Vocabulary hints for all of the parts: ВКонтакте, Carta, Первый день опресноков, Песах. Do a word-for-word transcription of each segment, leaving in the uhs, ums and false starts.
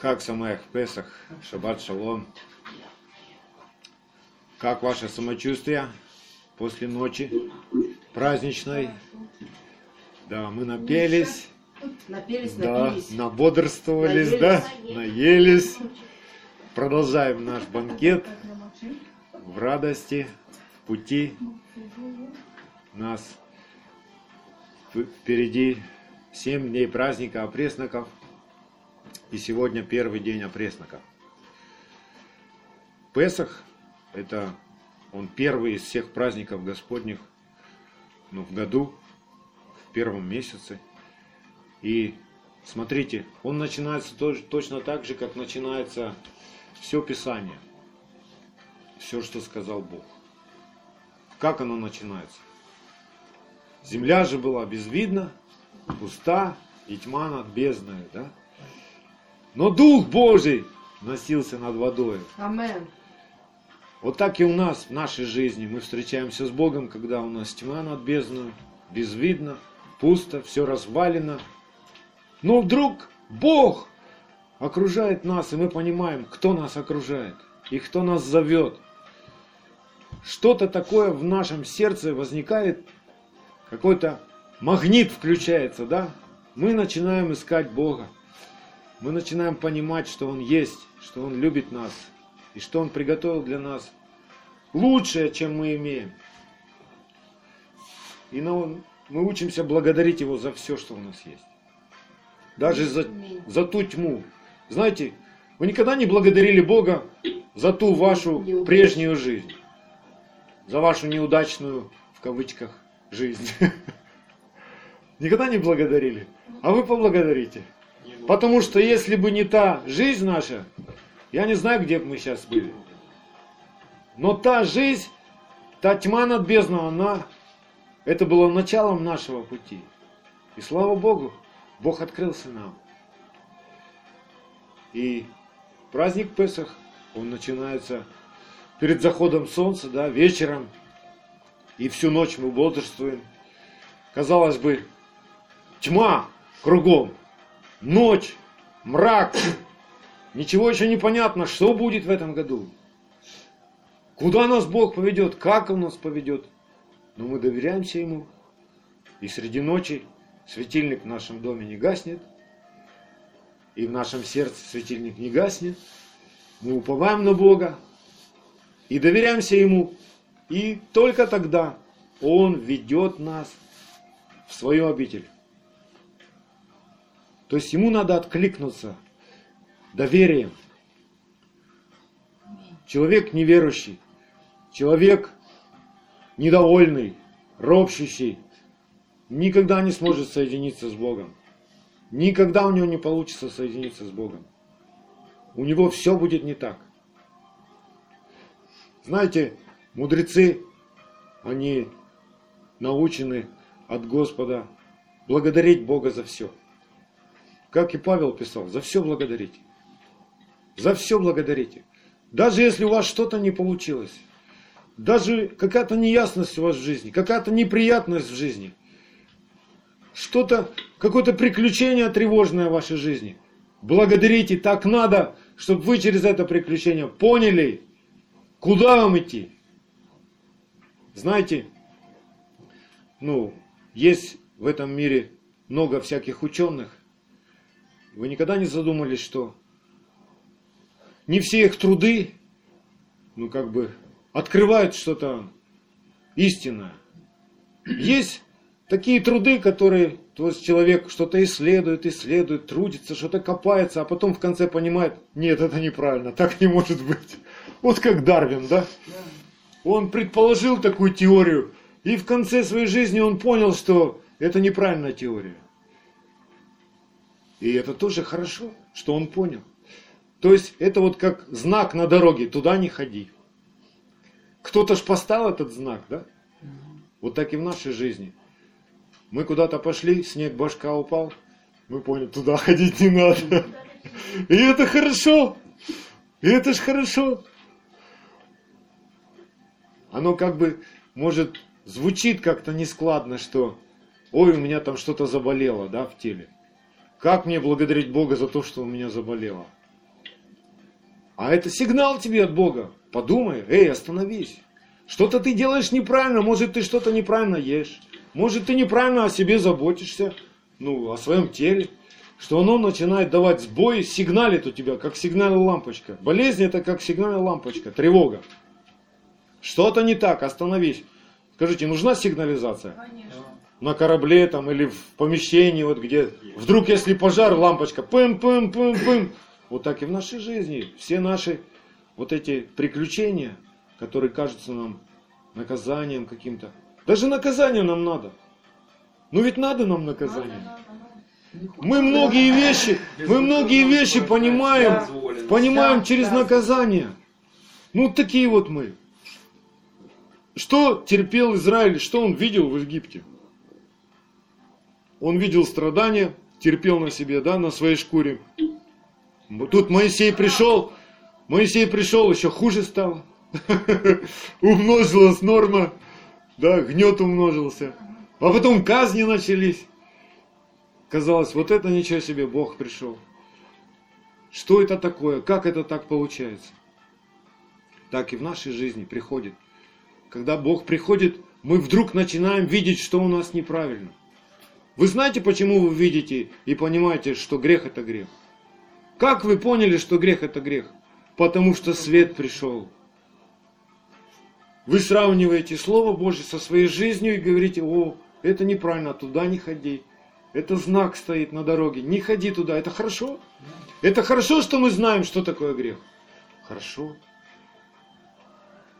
Хаг Самех, Песах, Шаббат Шалом. Как ваше самочувствие после ночи праздничной? Да, мы напелись, напелись да, набодрствовались, наелись, да, наелись. Продолжаем наш банкет в радости, в пути. Нас впереди семь дней праздника опресноков. И сегодня первый день опресноков. Песах — это он первый из всех праздников Господних, ну, в году, в первом месяце. И смотрите, он начинается тоже, точно так же, как начинается все Писание, все, что сказал Бог. Как оно начинается? Земля же была безвидна, пуста, и тьма над бездной, да? Но Дух Божий носился над водой. Аминь. Вот так и у нас, в нашей жизни. Мы встречаемся с Богом, когда у нас тьма над бездной, безвидно, пусто, все развалено. Но вдруг Бог окружает нас, и мы понимаем, кто нас окружает и кто нас зовет. Что-то такое в нашем сердце возникает, какой-то магнит включается, да? Мы начинаем искать Бога. Мы начинаем понимать, что Он есть, что Он любит нас, и что Он приготовил для нас лучшее, чем мы имеем. И мы учимся благодарить Его за все, что у нас есть. Даже за, за ту тьму. Знаете, вы никогда не благодарили Бога за ту вашу прежнюю жизнь, за вашу неудачную, в кавычках, жизнь. Никогда не благодарили? А вы поблагодарите. Потому что если бы не та жизнь наша, я не знаю, где бы мы сейчас были. Но та жизнь, та тьма над бездной, она, это было началом нашего пути. И слава Богу, Бог открылся нам. И праздник Песах, он начинается перед заходом солнца, да, вечером. И всю ночь мы бодрствуем. Казалось бы, тьма кругом. Ночь, мрак, ничего еще не понятно, что будет в этом году. Куда нас Бог поведет, как Он нас поведет. Но мы доверяемся Ему. И среди ночи светильник в нашем доме не гаснет. И в нашем сердце светильник не гаснет. Мы уповаем на Бога и доверяемся Ему. И только тогда Он ведет нас в свою обитель. То есть Ему надо откликнуться доверием. Человек неверующий, человек недовольный, ропщущий, никогда не сможет соединиться с Богом. Никогда у него не получится соединиться с Богом. У него все будет не так. Знаете, мудрецы, они научены от Господа благодарить Бога за все. Как и Павел писал, за все благодарите. За все благодарите. Даже если у вас что-то не получилось, даже какая-то неясность у вас в жизни, какая-то неприятность в жизни, что-то, какое-то приключение тревожное в вашей жизни, благодарите, так надо, чтобы вы через это приключение поняли, куда вам идти. Знаете, ну, есть в этом мире много всяких ученых. Вы никогда не задумались, что не все их труды, ну, как бы, открывают что-то истинное. Есть такие труды, которые, то есть человек что-то исследует, исследует, трудится, что-то копается, а потом в конце понимает, нет, это неправильно, так не может быть. Вот как Дарвин, да? Он предположил такую теорию, и в конце своей жизни он понял, что это неправильная теория. И это тоже хорошо, что он понял. То есть это вот как знак на дороге, туда не ходи. Кто-то ж поставил этот знак, да? Вот так и в нашей жизни. Мы куда-то пошли, снег, башка упал, мы поняли, туда ходить не надо. И это хорошо, и это ж хорошо. Оно как бы, может, звучит как-то нескладно, что ой, у меня там что-то заболело, да, в теле. Как мне благодарить Бога за то, что у меня заболело? А это сигнал тебе от Бога. Подумай, эй, остановись. Что-то ты делаешь неправильно, может, ты что-то неправильно ешь. Может, ты неправильно о себе заботишься, ну, о своем теле. Что оно начинает давать сбои, сигналит у тебя, как сигнальная лампочка. Болезнь это как сигнальная лампочка, тревога. Что-то не так, остановись. Скажите, нужна сигнализация? Конечно. На корабле там или в помещении, вот где. Вдруг, если пожар, лампочка, пым-пым-пым-пым. Вот так и в нашей жизни. Все наши вот эти приключения, которые кажутся нам наказанием каким-то. Даже наказание нам надо. Ну ведь надо нам наказание. Надо, надо. Мы многие вещи, мы многие вещи понимаем, понимаем через наказание. Ну, такие вот мы. Что терпел Израиль, что он видел в Египте? Он видел страдания, терпел на себе, да, на своей шкуре. Тут Моисей пришел, Моисей пришел, еще хуже стало. Умножилась норма, да, гнет умножился. А потом казни начались. Казалось, вот это ничего себе, Бог пришел. Что это такое? Как это так получается? Так и в нашей жизни приходит. Когда Бог приходит, мы вдруг начинаем видеть, что у нас неправильно. Вы знаете, почему вы видите и понимаете, что грех это грех? Как вы поняли, что грех это грех? Потому что свет пришел. Вы сравниваете Слово Божье со своей жизнью и говорите, о, это неправильно, туда не ходи. Это знак стоит на дороге. Не ходи туда. Это хорошо? Это хорошо, что мы знаем, что такое грех? Хорошо.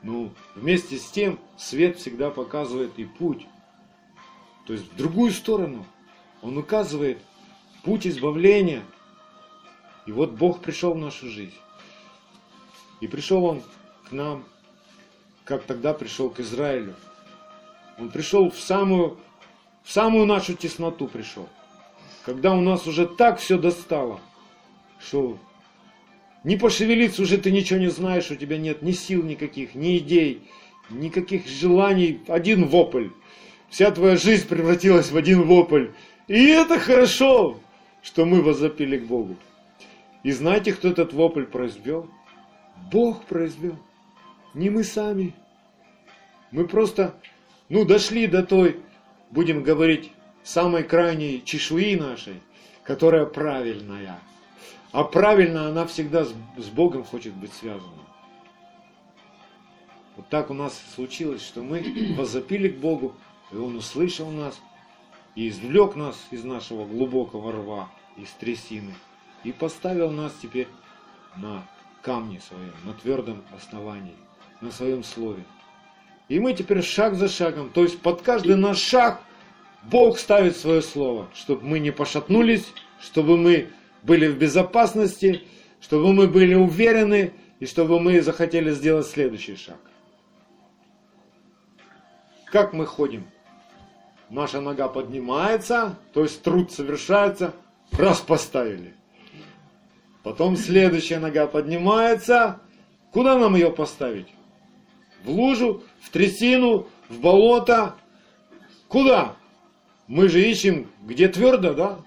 Ну, вместе с тем, свет всегда показывает и путь. То есть в другую сторону. Он указывает путь избавления. И вот Бог пришел в нашу жизнь. И пришел Он к нам, как тогда пришел к Израилю. Он пришел в самую... В самую нашу тесноту пришел. Когда у нас уже так все достало, что не пошевелиться уже ты ничего не знаешь, у тебя нет ни сил никаких, ни идей, никаких желаний. Один вопль. Вся твоя жизнь превратилась в один вопль. И это хорошо, что мы возопили к Богу. И знаете, кто этот вопль произвел? Бог произвел. Не мы сами. Мы просто, ну, дошли до той... Будем говорить самой крайней чешуи нашей, которая правильная. А правильно она всегда с Богом хочет быть связана. Вот так у нас случилось, что мы возопили к Богу, и Он услышал нас, и извлек нас из нашего глубокого рва, из трясины, и поставил нас теперь на камне своем, на твердом основании, на своем слове. И мы теперь шаг за шагом, то есть под каждый наш шаг Бог ставит свое слово, чтобы мы не пошатнулись, чтобы мы были в безопасности, чтобы мы были уверены и чтобы мы захотели сделать следующий шаг. Как мы ходим? Наша нога поднимается, то есть труд совершается, раз поставили. Потом следующая нога поднимается. Куда нам ее поставить? В лужу, в трясину, в болото. Куда? Мы же ищем, где твердо, да?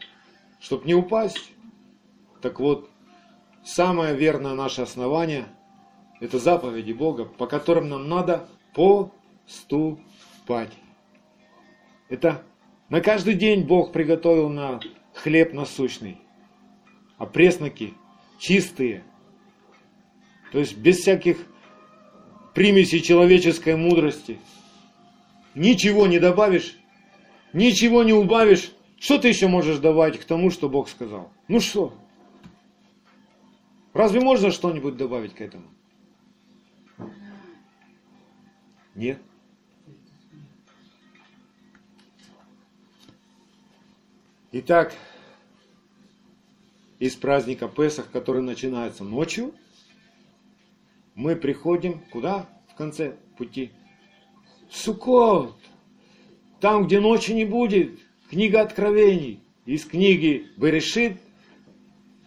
Чтобы не упасть. Так вот, самое верное наше основание – это заповеди Бога, по которым нам надо поступать. Это на каждый день Бог приготовил нам хлеб насущный, опресноки чистые. То есть без всяких примеси человеческой мудрости. Ничего не добавишь, ничего не убавишь. Что ты еще можешь добавить к тому, что Бог сказал? Ну что? Разве можно что-нибудь добавить к этому? Нет. Итак, из праздника Песах, который начинается ночью, мы приходим куда? В конце пути. В Суккот. Там, где ночи не будет. Книга Откровений. Из книги Берешит.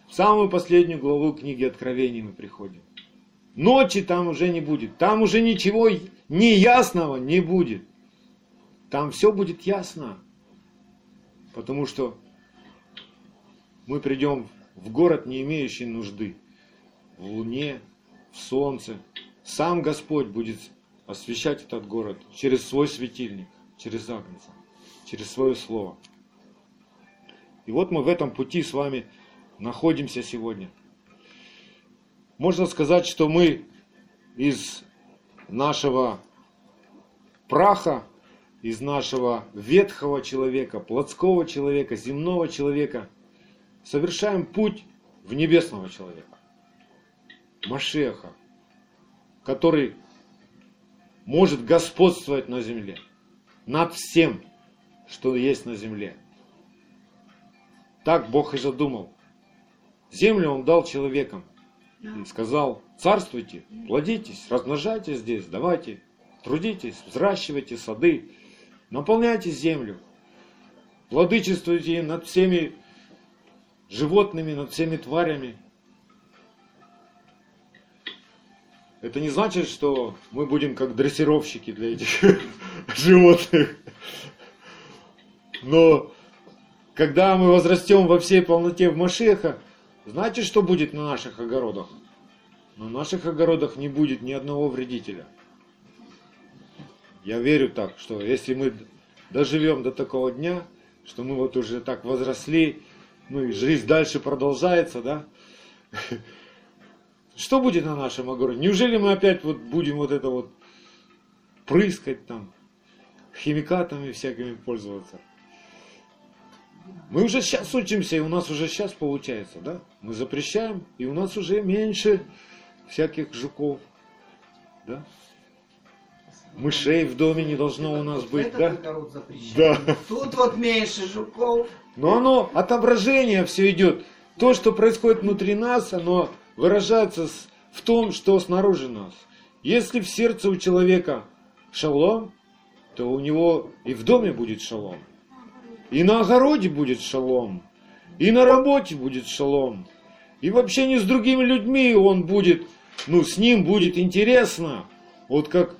В самую последнюю главу книги Откровений мы приходим. Ночи там уже не будет. Там уже ничего неясного не будет. Там все будет ясно. Потому что мы придем в город, не имеющий нужды. В луне, в солнце. Сам Господь будет освещать этот город через свой светильник, через Агнца, через свое слово. И вот мы в этом пути с вами находимся сегодня. Можно сказать, что мы из нашего праха, из нашего ветхого человека, плотского человека, земного человека совершаем путь в небесного человека, Машеха, который может господствовать на земле, над всем, что есть на земле. Так Бог и задумал. Землю Он дал человекам. И сказал: царствуйте, плодитесь, размножайтесь здесь, давайте, трудитесь, взращивайте сады, наполняйте землю, владычествуйте над всеми животными, над всеми тварями. Это не значит, что мы будем как дрессировщики для этих животных. Но когда мы возрастем во всей полноте в Машеха, знаете, что будет на наших огородах? На наших огородах не будет ни одного вредителя. Я верю так, что если мы доживем до такого дня, что мы вот уже так возросли, ну и жизнь дальше продолжается, да? Что будет на нашем огороде? Неужели мы опять вот будем вот это вот прыскать там, химикатами всякими пользоваться? Мы уже сейчас учимся, и у нас уже сейчас получается, да? Мы запрещаем, и у нас уже меньше всяких жуков, да? Мышей в доме не должно у нас быть, да? Да. Тут вот меньше жуков. Но оно, отображение все идет. То, что происходит внутри нас, оно выражается в том, что снаружи нас. Если в сердце у человека шалом, то у него и в доме будет шалом. И на огороде будет шалом, и на работе будет шалом, и в общении с другими людьми он будет, ну, с ним будет интересно. Вот как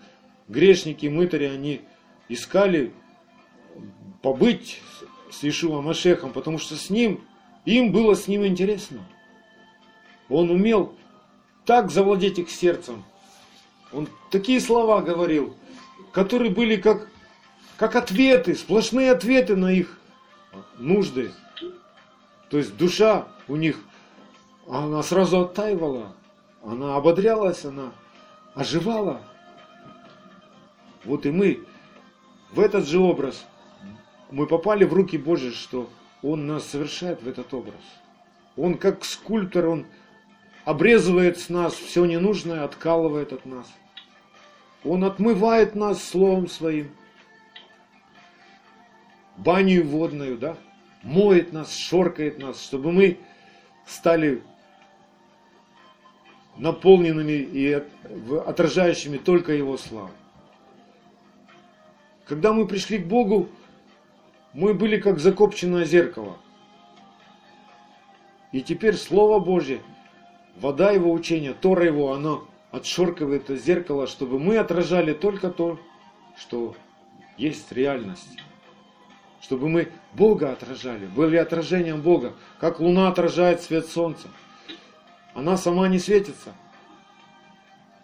грешники, мытари, они искали побыть с Иешуа Машехом, потому что с ним, им было с ним интересно. Он умел так завладеть их сердцем. Он такие слова говорил, которые были как... Как ответы, сплошные ответы на их нужды. То есть душа у них, она сразу оттаивала, она ободрялась, она оживала. Вот и мы в этот же образ, мы попали в руки Божьи, что Он нас совершает в этот образ. Он как скульптор, Он обрезывает с нас все ненужное, откалывает от нас. Он отмывает нас словом Своим. Банью водную, да, моет нас, шоркает нас, чтобы мы стали наполненными и отражающими только Его славу. Когда мы пришли к Богу, мы были как закопченное зеркало. И теперь Слово Божье, вода Его учения, Тора Его, оно отшоркивает это зеркало, чтобы мы отражали только то, что есть реальность. Чтобы мы Бога отражали, были отражением Бога, как луна отражает свет солнца. Она сама не светится.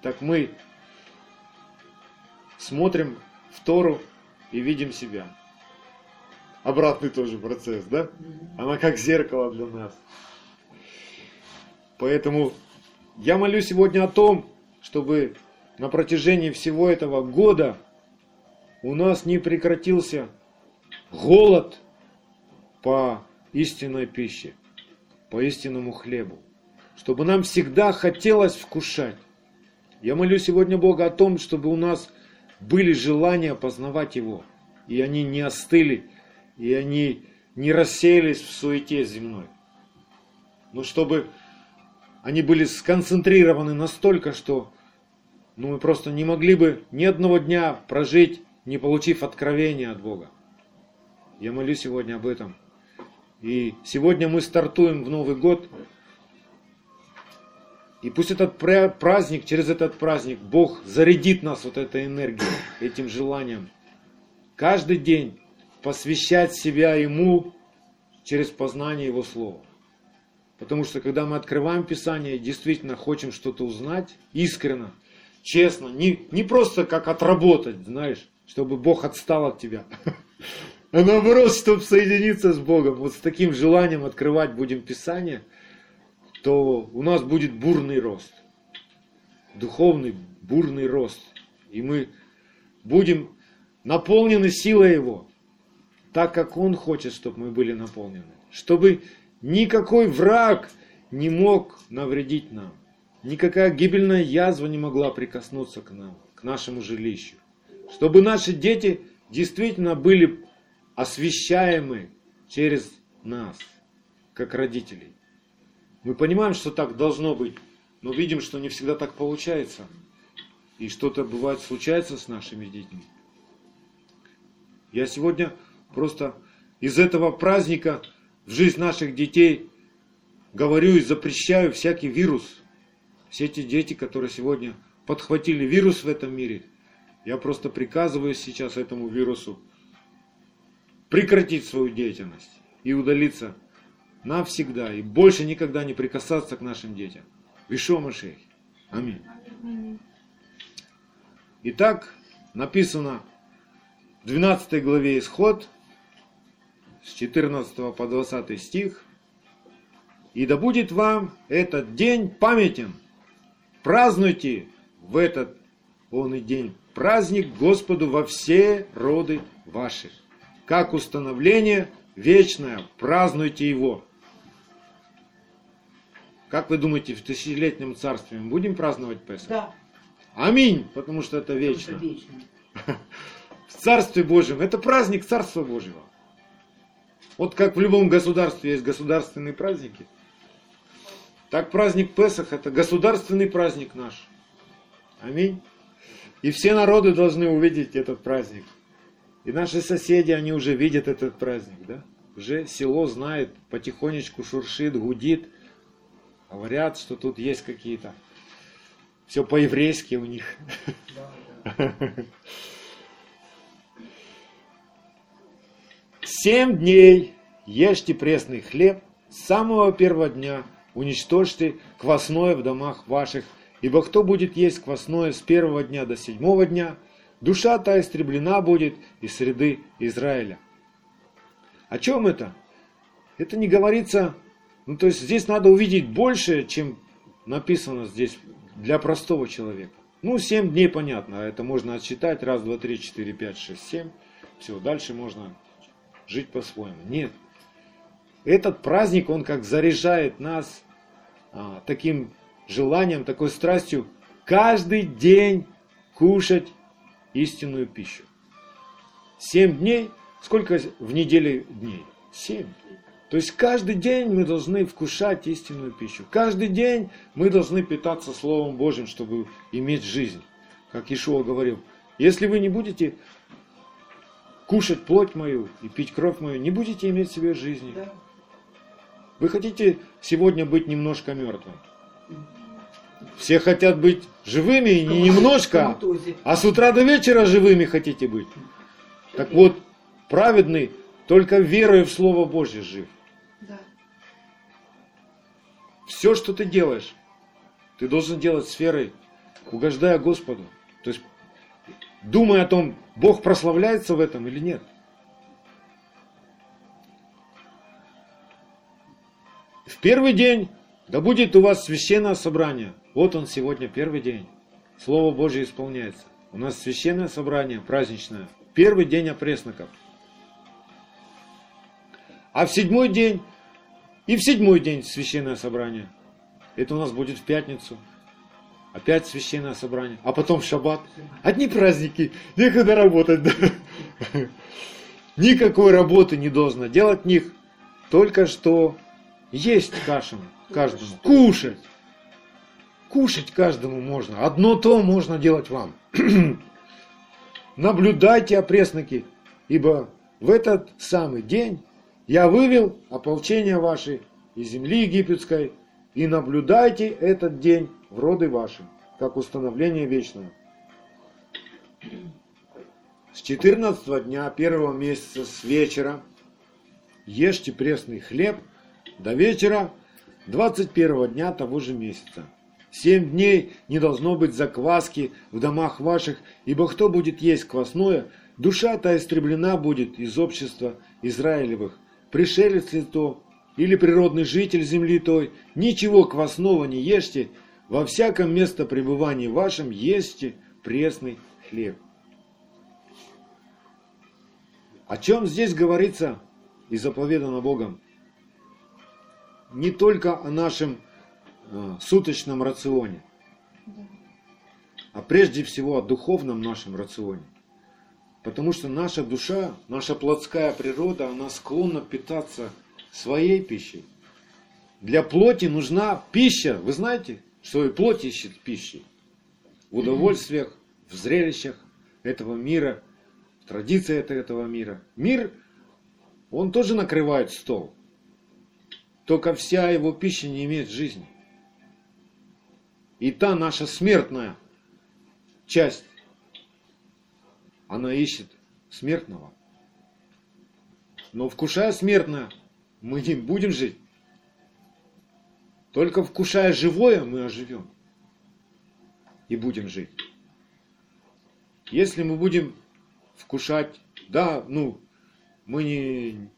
Так мы смотрим в Тору и видим себя. Обратный тоже процесс, да? Она как зеркало для нас. Поэтому я молю сегодня о том, чтобы на протяжении всего этого года у нас не прекратился голод по истинной пище, по истинному хлебу, чтобы нам всегда хотелось вкушать. Я молю сегодня Бога о том, чтобы у нас были желания познавать Его, и они не остыли, и они не рассеялись в суете земной. Но чтобы они были сконцентрированы настолько, что ну, мы просто не могли бы ни одного дня прожить, не получив откровения от Бога. Я молюсь сегодня об этом. И сегодня мы стартуем в Новый год. И пусть этот праздник, через этот праздник Бог зарядит нас вот этой энергией, этим желанием. Каждый день посвящать себя Ему через познание Его Слова. Потому что когда мы открываем Писание и действительно хотим что-то узнать, искренно, честно, не, не просто как отработать, знаешь, чтобы Бог отстал от тебя, а наоборот, чтобы соединиться с Богом. Вот с таким желанием открывать будем Писание, то у нас будет бурный рост. Духовный бурный рост. И мы будем наполнены силой Его, так как Он хочет, чтобы мы были наполнены. Чтобы никакой враг не мог навредить нам. Никакая гибельная язва не могла прикоснуться к нам, к нашему жилищу. Чтобы наши дети действительно были освящаемы через нас, как родителей. Мы понимаем, что так должно быть, но видим, что не всегда так получается. И что-то бывает случается с нашими детьми. Я сегодня просто из этого праздника в жизнь наших детей говорю и запрещаю всякий вирус. Все эти дети, которые сегодня подхватили вирус в этом мире, я просто приказываю сейчас этому вирусу прекратить свою деятельность и удалиться навсегда, и больше никогда не прикасаться к нашим детям. Вишо Машех. Аминь. Итак, написано в двенадцатой главе Исход, с четырнадцатого по двадцатый стих. «И да будет вам этот день памятен, празднуйте в этот он и день праздник Господу во все роды ваши, как установление вечное, празднуйте его». Как вы думаете, в тысячелетнем царстве мы будем праздновать Песах? Да. Аминь, потому что это вечно. Это вечно. В Царстве Божьем. Это праздник Царства Божьего. Вот как в любом государстве есть государственные праздники, так праздник Песах — это государственный праздник наш. Аминь. И все народы должны увидеть этот праздник. И наши соседи, они уже видят этот праздник, да? Уже село знает, потихонечку шуршит, гудит. Говорят, что тут есть какие-то... Все по-еврейски у них. Да, да. «Семь дней ешьте пресный хлеб, с самого первого дня уничтожьте квасное в домах ваших, ибо кто будет есть квасное с первого дня до седьмого дня, душа та истреблена будет из среды Израиля». О чем это? Это не говорится... Ну, то есть здесь надо увидеть больше, чем написано здесь для простого человека. Ну, семь дней понятно, это можно отсчитать. Раз, два, три, четыре, пять, шесть, семь. Все, дальше можно жить по-своему. Нет. Этот праздник, он как заряжает нас а, таким желанием, такой страстью каждый день кушать истинную пищу. Семь дней. Сколько в неделе дней? Семь. То есть каждый день мы должны вкушать истинную пищу. Каждый день мы должны питаться Словом Божьим, чтобы иметь жизнь. Как Иешуа говорил, если вы не будете кушать плоть мою и пить кровь мою, не будете иметь в себе жизни. Да. Вы хотите сегодня быть немножко мертвым? Все хотят быть живыми, и не немножко, а с утра до вечера живыми хотите быть. Так вот, праведный только верой в Слово Божье жив. Да. Все, что ты делаешь, ты должен делать с верой, угождая Господу. То есть, думая о том, Бог прославляется в этом или нет. В первый день, да будет у вас священное собрание. Вот он сегодня первый день. Слово Божье исполняется. У нас священное собрание праздничное. Первый день опресноков. А в седьмой день, и в седьмой день священное собрание. Это у нас будет в пятницу. Опять священное собрание. А потом в шаббат. Одни праздники. Некогда работать. Да? Никакой работы не должно делать них. Только что есть кашем каждому. Кушать. Кушать каждому можно. Одно то можно делать вам. Наблюдайте, опресноки, ибо в этот самый день я вывел ополчение ваше из земли египетской, и наблюдайте этот день в роды ваши, как установление вечное. С четырнадцатого дня первого месяца с вечера ешьте пресный хлеб до вечера, двадцать первого дня того же месяца. Семь дней не должно быть закваски в домах ваших, ибо кто будет есть квасное, душа та истреблена будет из общества Израилевых. Пришелец ли то, или природный житель земли той, ничего квасного не ешьте, во всяком местопребывании вашем ешьте пресный хлеб. О чем здесь говорится и заповедано Богом? Не только о нашем суточном рационе, а прежде всего о духовном нашем рационе. Потому что наша душа, наша плотская природа, она склонна питаться своей пищей. Для плоти нужна пища. Вы знаете, что и плоть ищет пищи в удовольствиях, в зрелищах этого мира, в традициях этого мира. Мир, он тоже накрывает стол, только вся его пища не имеет жизни. И та наша смертная часть, она ищет смертного. Но вкушая смертное, мы не будем жить. Только вкушая живое, мы оживем и будем жить. Если мы будем вкушать, да, ну, мы не,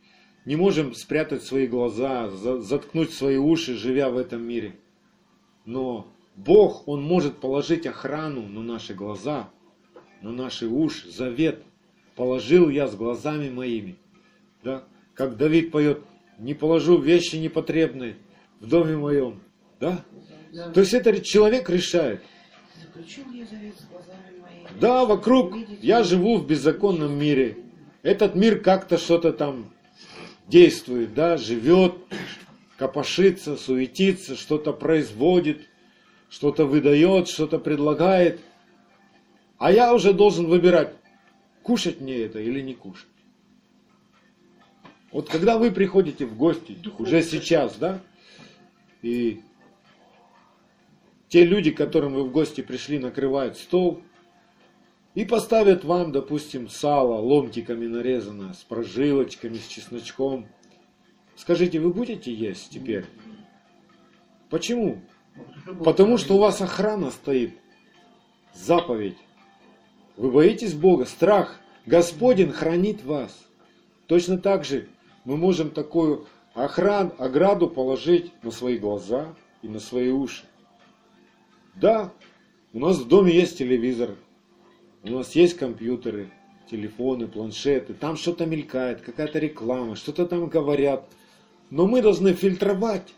не можем спрятать свои глаза, за, заткнуть свои уши, живя в этом мире. Но Бог, Он может положить охрану на наши глаза, на наши уши, завет. Положил я с глазами моими. Да? Как Давид поет, не положу вещи непотребные в доме моем. Да? Да. То есть это человек решает. Заключил я завет с глазами моими. Да, вокруг я живу в беззаконном мире. Этот мир как-то что-то там действует, да, живет, копошится, суетится, что-то производит, что-то выдает, что-то предлагает. А я уже должен выбирать, кушать мне это или не кушать. Вот когда вы приходите в гости, уже сейчас, да, и те люди, к которым вы в гости пришли, накрывают стол и поставят вам, допустим, сало ломтиками нарезанное, с прожилочками, с чесночком. Скажите, вы будете есть теперь? Почему? Потому что у вас охрана стоит, заповедь. Вы боитесь Бога, страх. Господень хранит вас. Точно так же мы можем такую охрану, ограду положить на свои глаза и на свои уши. Да, у нас в доме есть телевизор, у нас есть компьютеры, телефоны, планшеты, там что-то мелькает, какая-то реклама, что-то там говорят. Но мы должны фильтровать,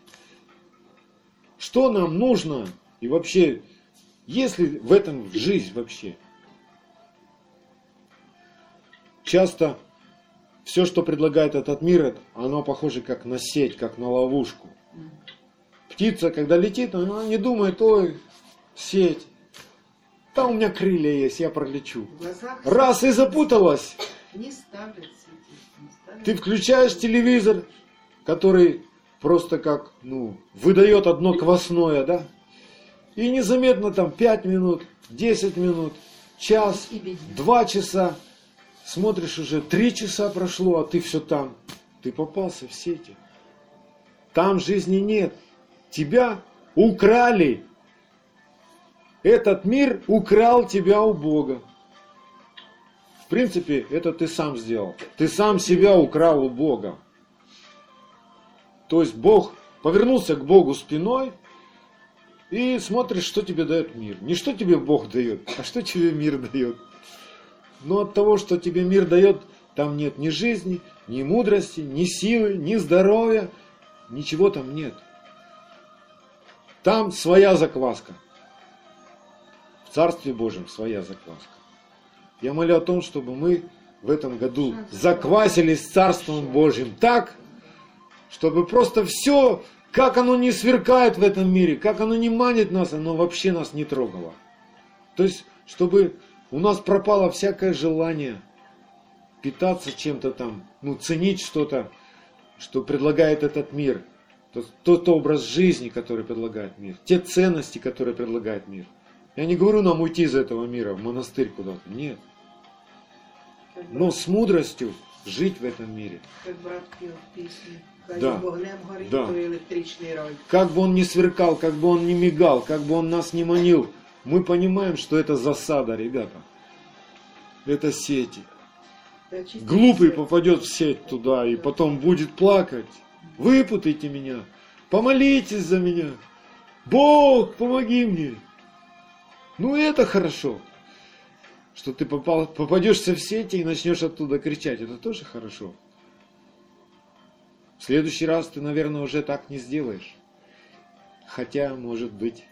что нам нужно и вообще, есть ли в этом жизнь вообще. Часто все, что предлагает этот мир, оно похоже как на сеть, как на ловушку. Птица, когда летит, она не думает, ой, сеть, там у меня крылья есть, я пролечу. Раз и запуталась, не ставят сети, не ставят. Ты включаешь телевизор, который просто как, ну, выдает одно квасное, да? И незаметно там пять минут, десять минут, час, два часа. Смотришь, уже три часа прошло, а ты все там. Ты попался в сети. Там жизни нет. Тебя украли. Этот мир украл тебя у Бога. В принципе, это ты сам сделал. Ты сам себя украл у Бога. То есть Бог повернулся к Богу спиной и смотришь, что тебе дает мир. Не что тебе Бог дает, а что тебе мир дает. Но от того, что тебе мир дает, там нет ни жизни, ни мудрости, ни силы, ни здоровья. Ничего там нет. Там своя закваска. В Царстве Божьем своя закваска. Я молю о том, чтобы мы в этом году заквасились Царством Божьим так, чтобы просто все, как оно не сверкает в этом мире, как оно не манит нас, оно вообще нас не трогало. То есть, чтобы у нас пропало всякое желание питаться чем-то там, ну, ценить что-то, что предлагает этот мир. Тот образ жизни, который предлагает мир. Те ценности, которые предлагает мир. Я не говорю нам уйти из этого мира, в монастырь куда-то. Нет. Но с мудростью жить в этом мире. Как брат пел в песне. Да. Да. Как бы он ни сверкал, как бы он ни мигал, как бы он нас не манил, мы понимаем, что это засада, ребята. Это сети. Глупый попадет в сеть туда и потом будет плакать. Выпутайте меня, помолитесь за меня. Бог, помоги мне. Ну это хорошо. Что ты попал, попадешься в сети и начнешь оттуда кричать. Это тоже хорошо. В следующий раз ты, наверное, уже так не сделаешь. Хотя, может быть,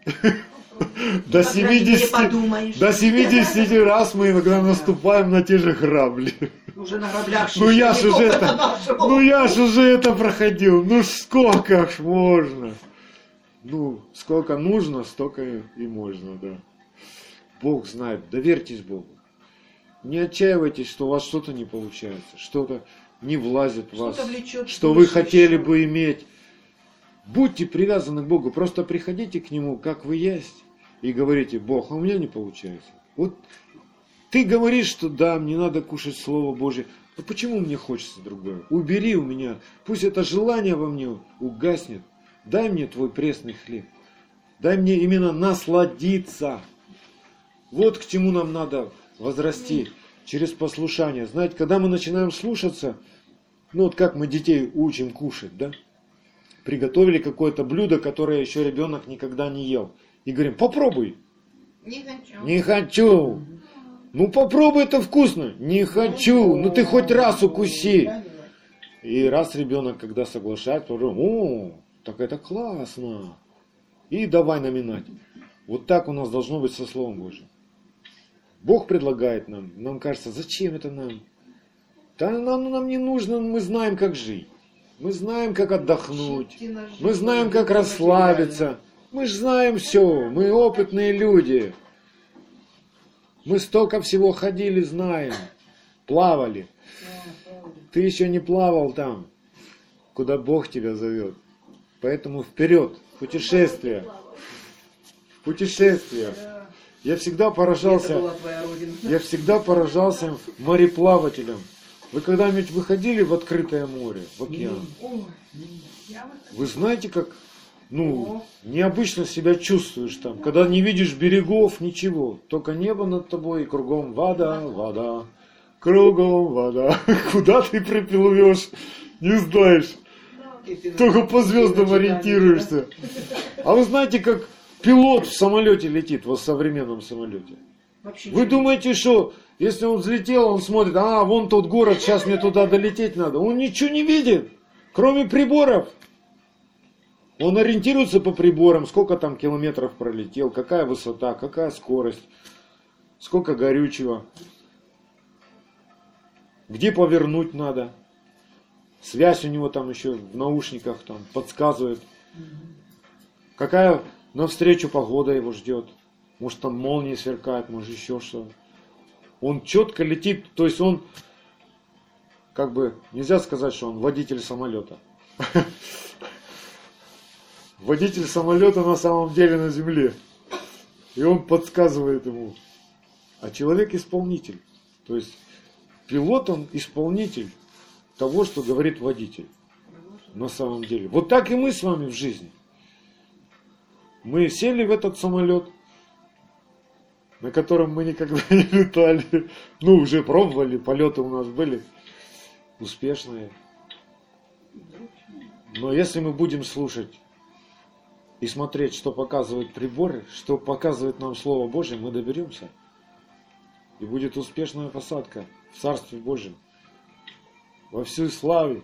до семидесяти раз мы иногда наступаем на те же грабли. Уже на граблях. Ну я ж уже это, ну я ж уже это проходил. Ну сколько ж можно? Ну сколько нужно, столько и можно, да. Бог знает. Доверьтесь Богу. Не отчаивайтесь, что у вас что-то не получается, что-то не влазит в вас, что вы хотели бы иметь. Будьте привязаны к Богу, просто приходите к Нему, как вы есть, и говорите: Бог, а у меня не получается. Вот ты говоришь, что да, мне надо кушать Слово Божье, но почему мне хочется другое? Убери у меня, пусть это желание во мне угаснет, дай мне Твой пресный хлеб, дай мне именно насладиться. Вот к чему нам надо возрасти, через послушание. Знаете, когда мы начинаем слушаться, ну вот как мы детей учим кушать, да? Приготовили какое-то блюдо, которое еще ребенок никогда не ел. И говорим: попробуй. Не хочу. Не хочу. Ну попробуй, это вкусно. Не хочу. Ну ты хоть раз укуси. И раз ребенок, когда соглашается, говорит: о, так это классно. И давай наминать. Вот так у нас должно быть со Словом Божьим. Бог предлагает нам. Нам кажется: зачем это нам? Да нам, нам не нужно, мы знаем, как жить. Мы знаем, как отдохнуть, мы знаем, как расслабиться, мы же знаем все, мы опытные люди. Мы столько всего ходили, знаем, плавали. Ты еще не плавал там, куда Бог тебя зовет. Поэтому вперед, в путешествие, в путешествие. Я всегда поражался, я всегда поражался мореплавателям. Вы когда-нибудь выходили в открытое море, в океан? Вы знаете, как, ну, необычно себя чувствуешь там, когда не видишь берегов, ничего. Только небо над тобой и кругом вода, вода, кругом вода. Куда ты приплывешь, не знаешь. Только по звездам ориентируешься. А вы знаете, как пилот в самолете летит, в современном самолете? Вы думаете, что... Если он взлетел, он смотрит: а, вон тот город, сейчас мне туда долететь надо. Он ничего не видит, кроме приборов. Он ориентируется по приборам, сколько там километров пролетел, какая высота, какая скорость, сколько горючего, где повернуть надо. Связь у него там еще в наушниках там подсказывает, какая навстречу погода его ждет. Может там молнии сверкают, может еще что-то. Он четко летит, то есть он, как бы, нельзя сказать, что он водитель самолета. Водитель самолета на самом деле на земле. И он подсказывает ему. А человек исполнитель. То есть пилот, он исполнитель того, что говорит водитель. На самом деле. Вот так и мы с вами в жизни. Мы сели в этот самолет, на котором мы никогда не летали. Ну, уже пробовали, полеты у нас были успешные. Но если мы будем слушать и смотреть, что показывают приборы, что показывает нам Слово Божие, мы доберемся. И будет успешная посадка в Царстве Божьем. Во всей славе.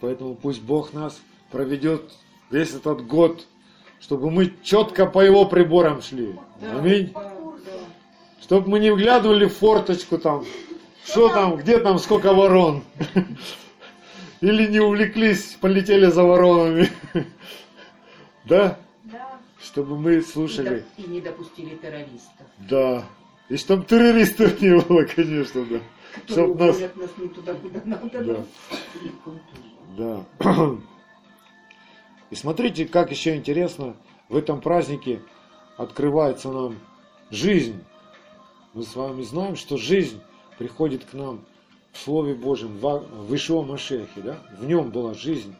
Поэтому пусть Бог нас проведет весь этот год, чтобы мы четко по его приборам шли. Аминь. Чтобы мы не вглядывали в форточку там, что там, где там, сколько ворон. Или не увлеклись, полетели за воронами. Да? Да. Чтобы мы слушали. И не допустили террористов. Да. И чтобы террористов не было, конечно, да. Чтобы нас... нас не туда, куда надо. Да. Да. И смотрите, как еще интересно, в этом празднике открывается нам жизнь. Мы с вами знаем, что жизнь приходит к нам в Слове Божьем, в Ишуа Машиахе, да? В нем была жизнь,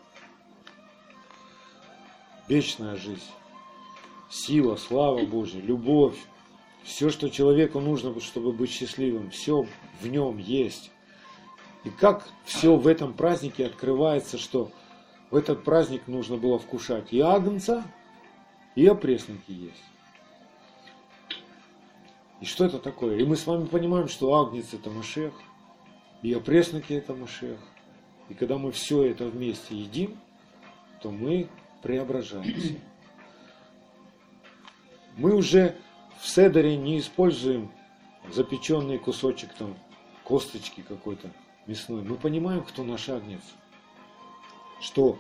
вечная жизнь, сила, слава Божья, любовь, все, что человеку нужно, чтобы быть счастливым, все в нем есть. И как все в этом празднике открывается, что в этот праздник нужно было вкушать и агнца, и опресники есть. И что это такое? И мы с вами понимаем, что агнец — это Машиах, и опресники — это Машиах. И когда мы все это вместе едим, то мы преображаемся. Мы уже в седере не используем запеченный кусочек там, косточки какой-то мясной. Мы понимаем, кто наш агнец. Что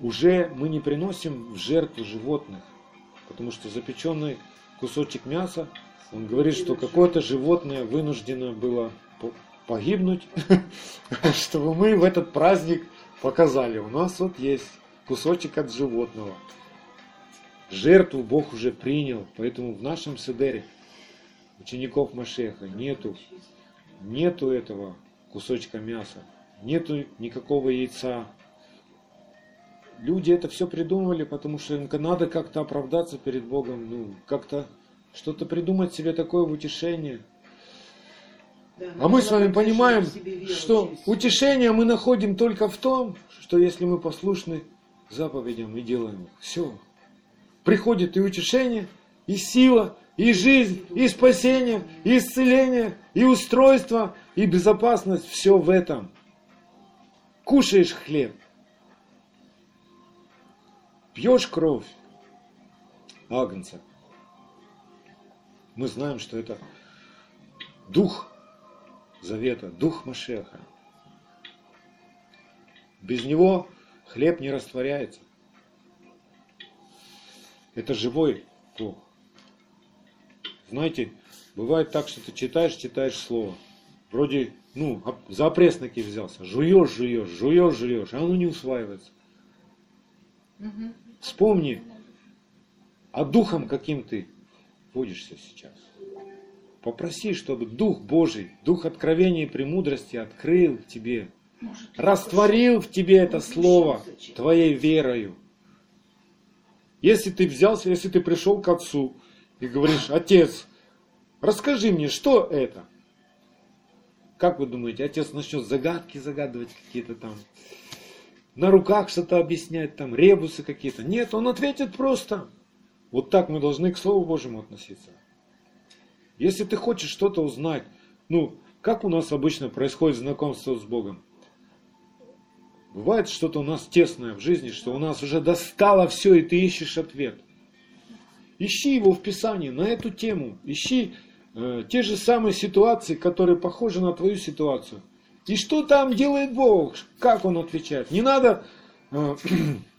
уже мы не приносим в жертву животных. Потому что запеченный кусочек мяса, он говорит, что какое-то животное вынуждено было погибнуть, чтобы мы в этот праздник показали. У нас вот есть кусочек от животного. Жертву Бог уже принял, поэтому в нашем седере учеников Машеха нету, нету этого кусочка мяса, нету никакого яйца. Люди это все придумывали, потому что им надо как-то оправдаться перед Богом, ну как-то что-то придумать себе такое в утешение. Да, а мы с вами понимаем, что утешение мы находим только в том, что если мы послушны заповедям и делаем их, все. Приходит и утешение, и сила, и жизнь, и спасение, и исцеление, и устройство, и безопасность. Все в этом. Кушаешь хлеб, пьешь кровь агнца. Мы знаем, что это дух завета, дух Машеха. Без него хлеб не растворяется. Это живой Бог. Знаете, бывает так, что ты читаешь, читаешь слово. Вроде, ну, за опресноки взялся. Жуешь, жуешь, жуешь, жуешь, а оно не усваивается. Угу. Вспомни, а духом каким ты водишься сейчас. Попроси, чтобы Дух Божий, Дух откровения и премудрости открыл тебе, может, растворил в тебе это слово твоей верою. Если ты взялся, если ты пришел к отцу и говоришь: отец, расскажи мне, что это? Как вы думаете, отец начнет загадки загадывать какие-то там, на руках что-то объяснять, там ребусы какие-то? Нет, он ответит просто. Вот так мы должны к Слову Божьему относиться. Если ты хочешь что-то узнать, ну, как у нас обычно происходит знакомство с Богом? Бывает что-то у нас тесное в жизни, что у нас уже достало все, и ты ищешь ответ. Ищи его в Писании на эту тему. Ищи э, те же самые ситуации, которые похожи на твою ситуацию. И что там делает Бог? Как он отвечает? Не надо э,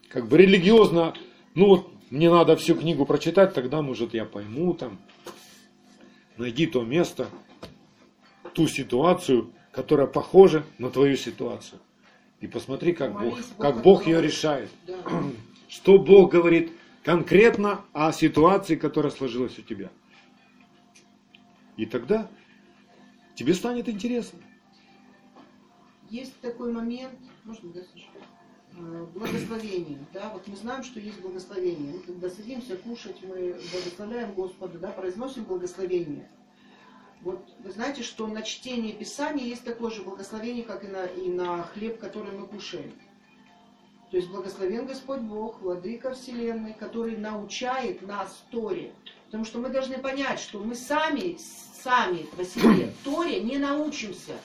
как бы религиозно, ну вот мне надо всю книгу прочитать, тогда, может, я пойму там. Найди то место, ту ситуацию, которая похожа на твою ситуацию. И посмотри, как Бог, как Бог ее решает. Да. Что Бог говорит конкретно о ситуации, которая сложилась у тебя. И тогда тебе станет интересно. Есть такой момент, можно, да, благословение. Да? Вот мы знаем, что есть благословение. Мы когда садимся кушать, мы благословляем Господа, да, произносим благословение. Вот вы знаете, что на чтение Писания есть такое же благословение, как и на, и на хлеб, который мы кушаем. То есть благословен Господь Бог, Владыка Вселенной, который научает нас Торе. Потому что мы должны понять, что мы сами, сами по себе Торе не научимся.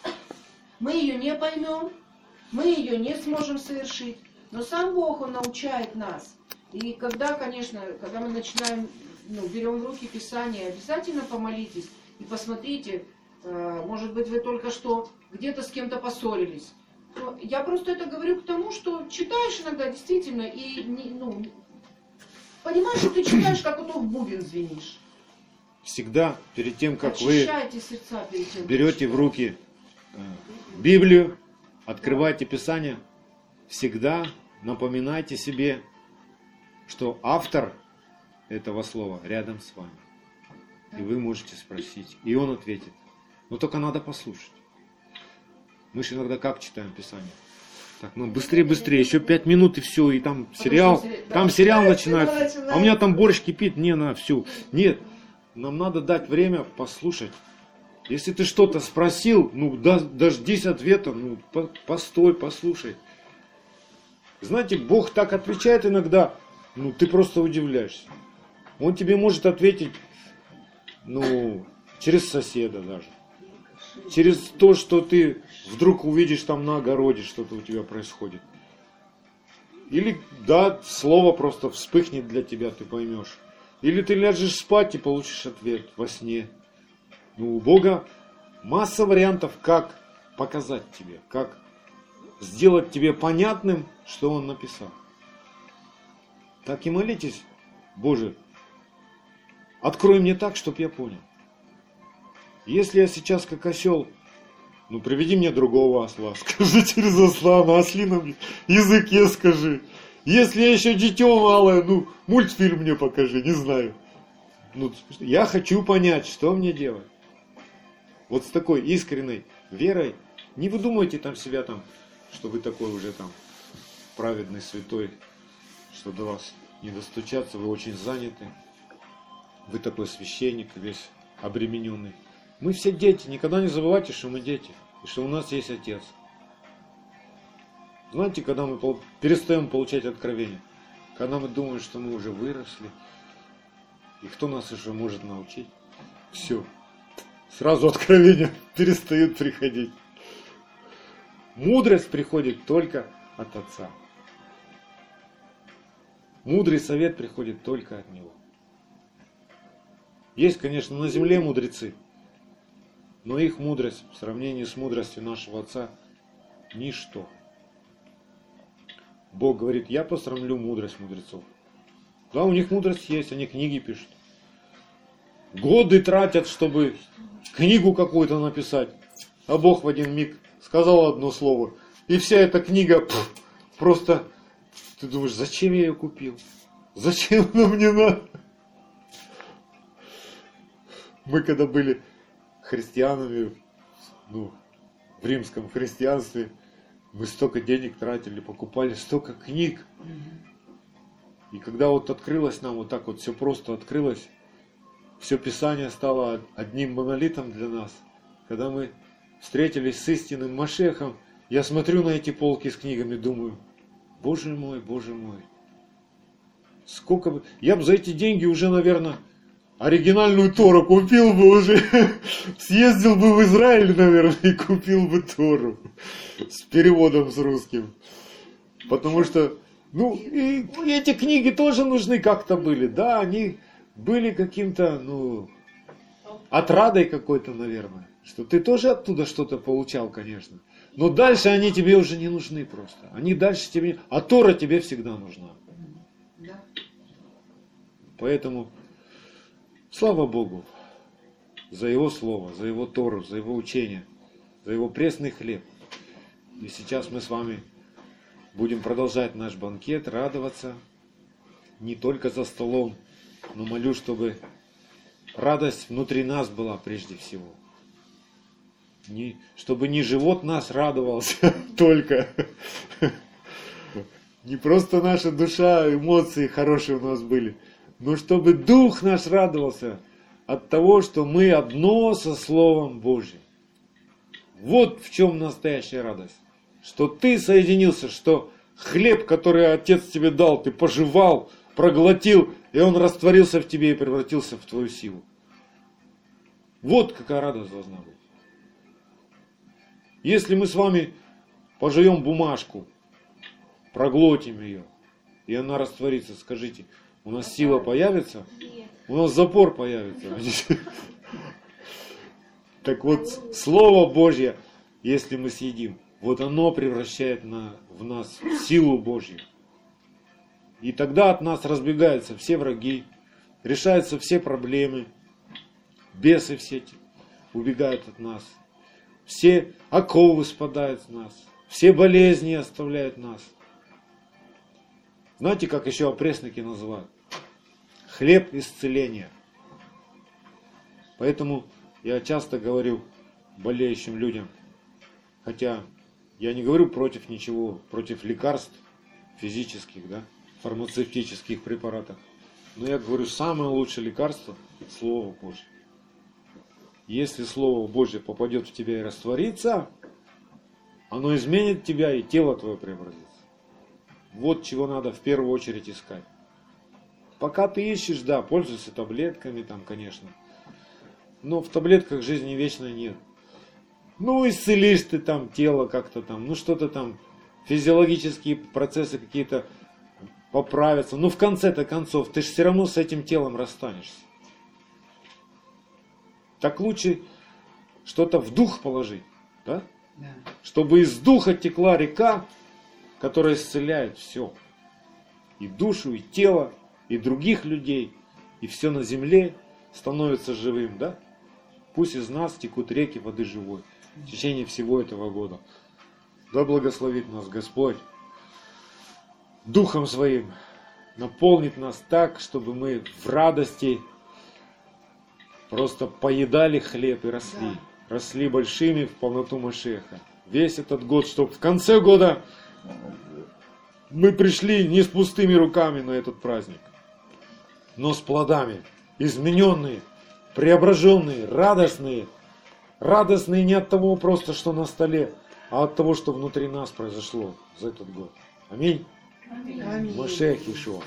Мы ее не поймем, мы ее не сможем совершить. Но сам Бог, Он научает нас. И когда, конечно, когда мы начинаем, ну, берем в руки Писание, обязательно помолитесь. И посмотрите, может быть, вы только что где-то с кем-то поссорились. Я просто это говорю к тому, что читаешь иногда действительно и ну, понимаешь, что ты читаешь, как вот в бубен звенишь. Всегда перед тем, как очищайте вы сердца, перед тем, берете в руки Библию, открываете Писание, всегда напоминайте себе, что автор этого слова рядом с вами. И вы можете спросить, и он ответит. Но только надо послушать. Мы же иногда как читаем Писание? Так, ну быстрее, быстрее, еще пять минут и все, и там сериал, там сериал начинается, а у меня там борщ кипит, не на всю. Нет, нам надо дать время послушать. Если ты что-то спросил, ну дождись ответа, ну постой, послушай. Знаете, Бог так отвечает иногда, ну ты просто удивляешься. Он тебе может ответить, ну, через соседа даже. Через то, что ты вдруг увидишь там на огороде, что-то у тебя происходит. Или, да, слово просто вспыхнет для тебя, ты поймешь. Или ты ляжешь спать и получишь ответ во сне. Ну, у Бога масса вариантов, как показать тебе, как сделать тебе понятным, что Он написал. Так и молитесь: Боже, открой мне так, чтоб я понял. Если я сейчас как осел, ну приведи мне другого осла, скажи через осла, на ослином языке скажи. Если я еще дитё малое, ну мультфильм мне покажи, не знаю. Ну, я хочу понять, что мне делать. Вот с такой искренней верой, не выдумывайте там себя там, что вы такой уже там праведный, святой, что до вас не достучаться, вы очень заняты, вы такой священник весь обремененный. Мы все дети, никогда не забывайте, что мы дети, и что у нас есть Отец. Знаете, когда мы перестаем получать откровения, когда мы думаем, что мы уже выросли, и кто нас еще может научить, все, сразу откровения перестают приходить. Мудрость приходит только от Отца. Мудрый совет приходит только от Него. Есть, конечно, на земле мудрецы, но их мудрость в сравнении с мудростью нашего Отца – ничто. Бог говорит: я посрамлю мудрость мудрецов. Да, у них мудрость есть, они книги пишут. Годы тратят, чтобы книгу какую-то написать. А Бог в один миг сказал одно слово. И вся эта книга пфф, просто... Ты думаешь, зачем я ее купил? Зачем она мне надо? Мы когда были... христианами, ну, в римском христианстве, мы столько денег тратили, покупали столько книг. И когда вот открылось нам вот так вот, все просто открылось, все Писание стало одним монолитом для нас. Когда мы встретились с истинным Машехом, я смотрю на эти полки с книгами, думаю: Боже мой, Боже мой, сколько бы... Я бы за эти деньги уже, наверное... оригинальную Тору купил бы уже, съездил бы в Израиль, наверное, и купил бы Тору с переводом с русским. Потому что, ну, и эти книги тоже нужны как-то были, да, они были каким-то, ну, отрадой какой-то, наверное, что ты тоже оттуда что-то получал, конечно, но дальше они тебе уже не нужны просто, они дальше тебе, а Тора тебе всегда нужна. Поэтому... слава Богу за Его Слово, за Его Тору, за Его учение, за Его пресный хлеб. И сейчас мы с вами будем продолжать наш банкет, радоваться не только за столом, но молю, чтобы радость внутри нас была прежде всего. Не, чтобы не живот нас радовался только, не просто наша душа, эмоции хорошие у нас были, но чтобы дух наш радовался от того, что мы одно со Словом Божьим. Вот в чем настоящая радость. Что ты соединился, что хлеб, который Отец тебе дал, ты пожевал, проглотил, и он растворился в тебе и превратился в твою силу. Вот какая радость должна быть. Если мы с вами пожуем бумажку, проглотим ее, и она растворится, скажите... у нас сила появится, у нас запор появится. Так вот, Слово Божье, если мы съедим, вот оно превращает на, в нас силу Божью. И тогда от нас разбегаются все враги, решаются все проблемы, бесы все убегают от нас, все оковы спадают с нас, все болезни оставляют нас. Знаете, как еще опресники называют? Хлеб исцеления. Поэтому я часто говорю болеющим людям: Хотя я не говорю против ничего, против лекарств физических, да, фармацевтических препаратов. Но я говорю, самое лучшее лекарство – Слово Божье. Если Слово Божье попадет в тебя и растворится, оно изменит тебя, и тело твое преобразится. Вот чего надо в первую очередь искать. Пока ты ищешь, да, пользуйся таблетками, там, конечно. Но в таблетках жизни вечной нет. Ну, исцелишь ты там тело как-то там, ну что-то там, физиологические процессы какие-то поправятся. Ну, в конце-то концов, ты же все равно с этим телом расстанешься. Так лучше что-то в дух положить, да? Да. Чтобы из духа текла река, которая исцеляет все. И душу, и тело, и других людей, и все на земле становится живым, да? Пусть из нас текут реки воды живой в течение всего этого года. Да благословит нас Господь Духом Своим, наполнит нас так, чтобы мы в радости просто поедали хлеб и росли. Да. Росли большими в полноту Машеха. Весь этот год, чтобы в конце года мы пришли не с пустыми руками на этот праздник, но с плодами, измененные, преображенные, радостные. Радостные не от того просто, что на столе, а от того, что внутри нас произошло за этот год. Аминь. Аминь. Машех Ишуа.